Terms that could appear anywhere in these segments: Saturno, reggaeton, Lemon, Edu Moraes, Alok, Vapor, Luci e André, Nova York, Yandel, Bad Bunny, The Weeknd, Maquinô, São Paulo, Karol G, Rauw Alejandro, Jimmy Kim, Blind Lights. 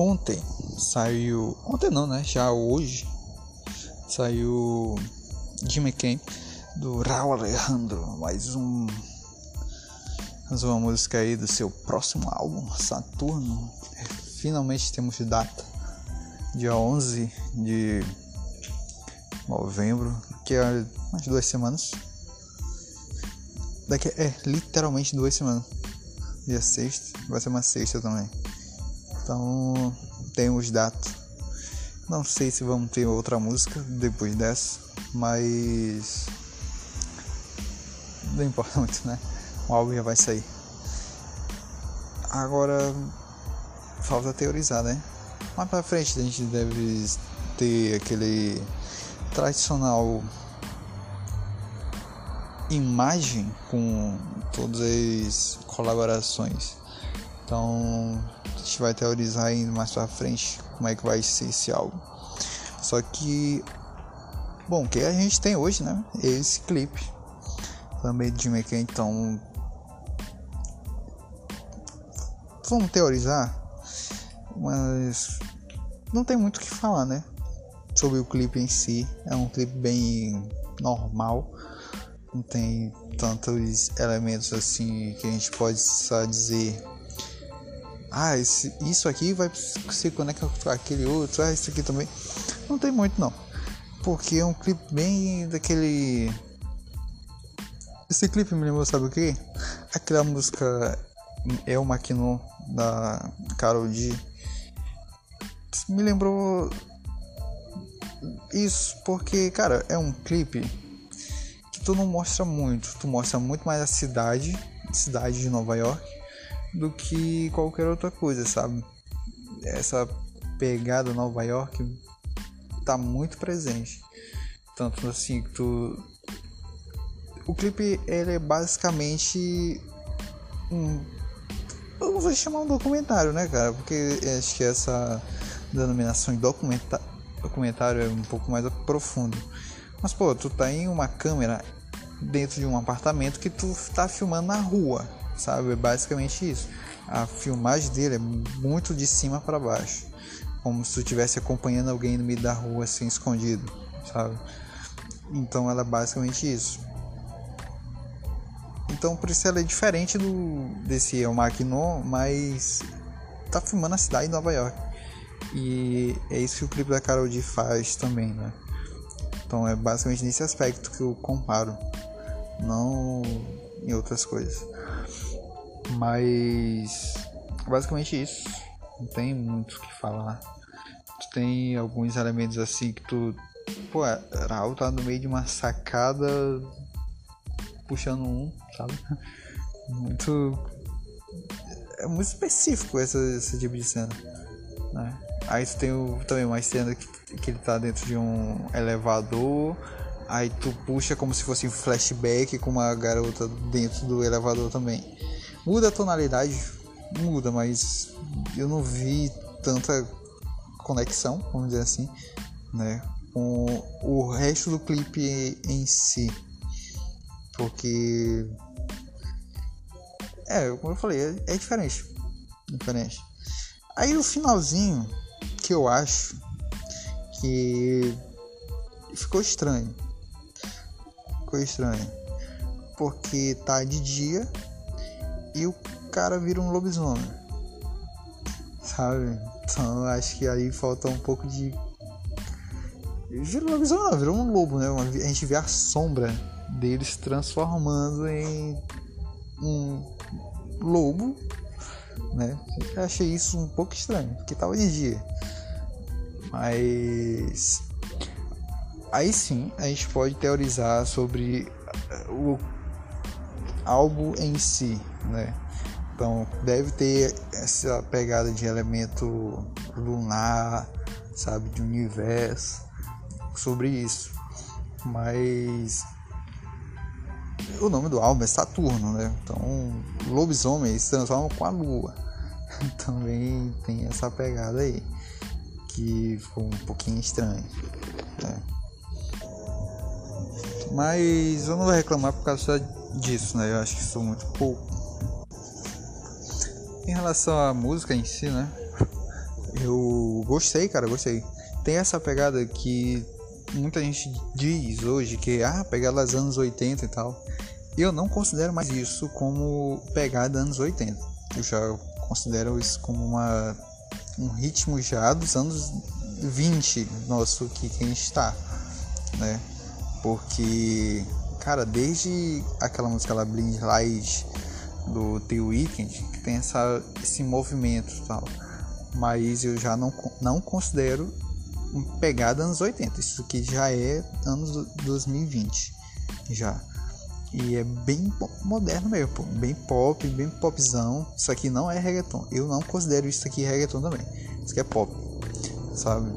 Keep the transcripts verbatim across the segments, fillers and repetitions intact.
Ontem saiu, ontem não, né? Já hoje saiu Jimmy Kim do Rauw Alejandro, mais um mais uma música aí do seu próximo álbum, Saturno. Finalmente temos data, dia onze de novembro, que é umas duas semanas. Daqui é literalmente duas semanas. Dia sexta, vai ser uma sexta também. Então temos data. Não sei se vamos ter outra música depois dessa, mas não importa muito, né? O álbum já vai sair. Agora falta teorizar, né? Mais pra frente a gente deve ter aquele tradicional imagem com todas as colaborações. Então a gente vai teorizar ainda mais pra frente como é que vai ser esse álbum. Só que, bom, o que a gente tem hoje, né? Esse clipe também de Jimmy Kim. Então vamos teorizar, mas não tem muito o que falar, né? Sobre o clipe em si. É um clipe bem normal. Não tem tantos elementos assim que a gente pode só dizer: ah, esse, isso aqui vai se conectar com aquele outro, ah, isso aqui também. Não tem muito não, porque é um clipe bem daquele... Esse clipe me lembrou, sabe o que? Aquela música É o Maquinô, da Karol G. Me lembrou isso porque, cara, é um clipe que tu não mostra muito, tu mostra muito mais a cidade, cidade de Nova York, do que qualquer outra coisa, sabe? Essa pegada Nova York tá muito presente, tanto assim que tu... O clipe, ele é basicamente um... eu não vou chamar um documentário, né, cara? Porque acho que essa denominação de documenta... documentário é um pouco mais profundo. Mas, pô, tu tá em uma câmera dentro de um apartamento que tu tá filmando na rua, sabe? É basicamente isso. A filmagem dele é muito de cima pra baixo, como se tu estivesse acompanhando alguém no meio da rua, assim, escondido, sabe? Então ela é basicamente isso. Então por isso ela é diferente do, desse El Maquinô, mas tá filmando a cidade de Nova York. E é isso que o clipe da Karol G faz também, né? Então é basicamente nesse aspecto que eu comparo, não em outras coisas. Mas basicamente isso, não tem muito o que falar. Tu tem alguns elementos assim que tu... Pô, Raul tá no meio de uma sacada puxando um, sabe? Muito... é muito específico essa, esse tipo de cena, né? Aí tu tem o, também uma cena que, que ele tá dentro de um elevador. Aí tu puxa como se fosse um flashback com uma garota dentro do elevador também. Muda a tonalidade, muda, mas eu não vi tanta conexão, vamos dizer assim, né, com o resto do clipe em si. Porque, é, como eu falei, é, é diferente, diferente. Aí o finalzinho, que eu acho que ficou estranho, ficou estranho, porque tá de dia e o cara vira um lobisomem, sabe? Então eu acho que aí falta um pouco de... Vira um lobisomem não, virou um lobo, né? A gente vê a sombra dele se transformando em um lobo, né? Eu achei isso um pouco estranho, porque tava de dia. Mas aí sim a gente pode teorizar sobre o álbum em si, né? Então deve ter essa pegada de elemento lunar, sabe, de universo, sobre isso. Mas o nome do álbum é Saturno, né? Então lobisomem se transforma com a lua. Também tem essa pegada aí que ficou um pouquinho estranho, né? Mas eu não vou reclamar por causa disso, né? Eu acho que sou muito pouco. Em relação à música em si, né? Eu gostei, cara, gostei. Tem essa pegada que muita gente diz hoje que, ah, pegada dos anos oitenta e tal. Eu não considero mais isso como pegada anos oitenta. Eu já considero isso como uma, um ritmo já dos anos vinte nosso que a gente está, né? Porque, cara, desde aquela música lá, Blind Lights, do The Weeknd, que tem essa, esse movimento e tal. Mas eu já não, não considero pegada anos oitenta. Isso aqui já é anos dois mil e vinte já. E é bem moderno mesmo, pô. Bem pop, bem popzão. Isso aqui não é reggaeton. Eu não considero isso aqui reggaeton também. Isso aqui é pop, sabe?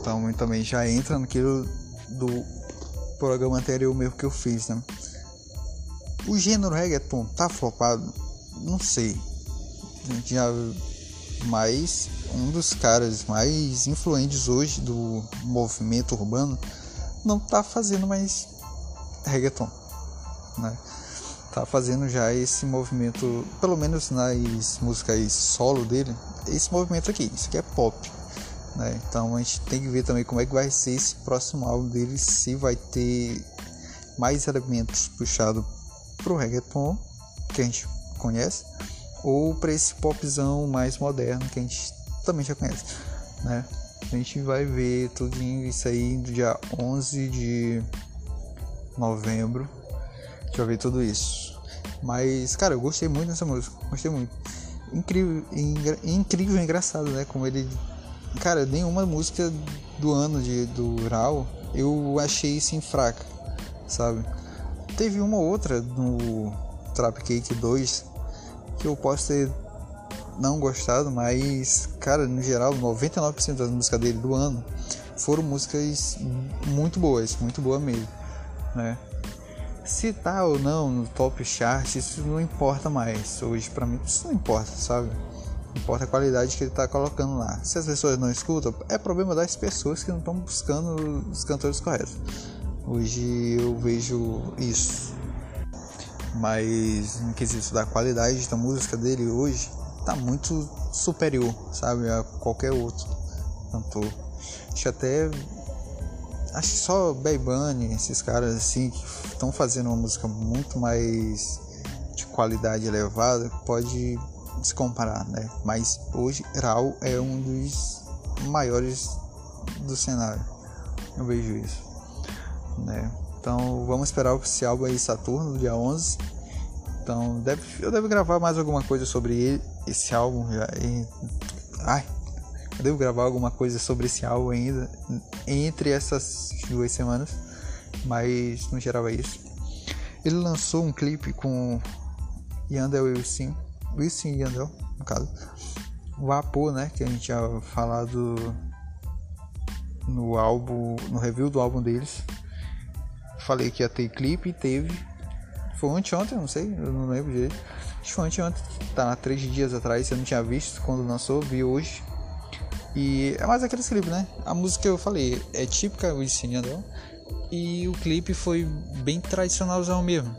Então também já entra naquilo do programa anterior mesmo que eu fiz, né? O gênero reggaeton tá flopado? Não sei. Já, mas um dos caras mais influentes hoje do movimento urbano não tá fazendo mais reggaeton, né? Tá fazendo já esse movimento, pelo menos nas músicas solo dele, esse movimento aqui, isso aqui é pop, né? Então a gente tem que ver também como é que vai ser esse próximo álbum dele, se vai ter mais elementos puxados pro reggaeton que a gente conhece ou para esse popzão mais moderno que a gente também já conhece, né? A gente vai ver tudo isso aí do dia onze de novembro, já vi tudo isso. Mas, cara, eu gostei muito dessa música, gostei muito. Incrível, ingra, incrível, engraçado, né? Como ele, cara, nenhuma música do ano de do Rauw eu achei assim fraca, sabe? Teve uma outra no Trap Cake dois que eu posso ter não gostado, mas, cara, no geral, noventa e nove por cento das músicas dele do ano foram músicas muito boas, muito boa mesmo, né? Se tá ou não no top chart, isso não importa mais hoje pra mim, isso não importa, sabe? Importa a qualidade que ele tá colocando lá. Se as pessoas não escutam, é problema das pessoas que não estão buscando os cantores corretos. Hoje eu vejo isso. Mas no quesito da qualidade da música dele hoje, tá muito superior, sabe, a qualquer outro cantor. Acho até Acho que só Bad Bunny, esses caras assim que estão fazendo uma música muito mais de qualidade elevada, pode se comparar, né? Mas hoje Rauw é um dos maiores do cenário, eu vejo isso, né? Então vamos esperar esse álbum aí, Saturno, dia onze. Então deve, eu devo gravar mais alguma coisa sobre ele, esse álbum já. E, ai, eu devo gravar alguma coisa sobre esse álbum ainda entre essas duas semanas, mas no geral é isso. Ele lançou um clipe com Yandel e Luci, Luci e André, no caso, Vapor, né, que a gente já falado no álbum, no review do álbum deles. Falei que ia ter clipe e teve. Foi anteontem, não sei, eu não lembro direito. Acho que foi anteontem, tá, três dias atrás, eu não tinha visto quando lançou, vi hoje. E é mais aquele clipe, né? A música que eu falei é típica Luci e André, e o clipe foi bem tradicionalzão mesmo.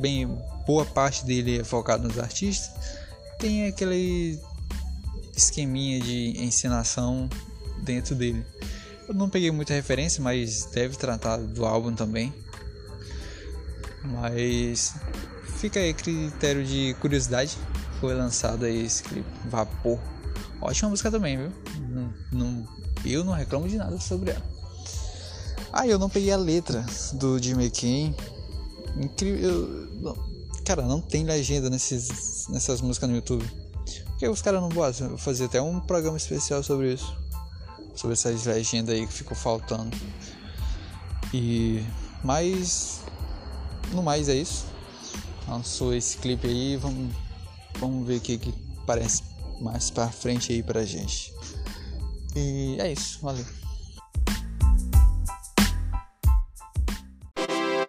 Bem, boa parte dele é focado nos artistas. Tem aquele esqueminha de encenação dentro dele. Eu não peguei muita referência, mas deve tratar do álbum também. Mas fica aí critério de curiosidade. Foi lançado aí esse clipe, Vapor. Ótima música também, viu? Não, não, eu não reclamo de nada sobre ela. Ah, eu não peguei a letra do Jimmy Kim. Incrível. Eu, não, cara, não tem legenda nesses, nessas músicas no YouTube. Porque os caras não gostam. Eu fazia até um programa especial sobre isso. Sobre essas legendas aí que ficou faltando. E... mas... no mais é isso. Lançou esse clipe aí. Vamos, vamos ver o que, que parece mais pra frente aí pra gente. E é isso, valeu.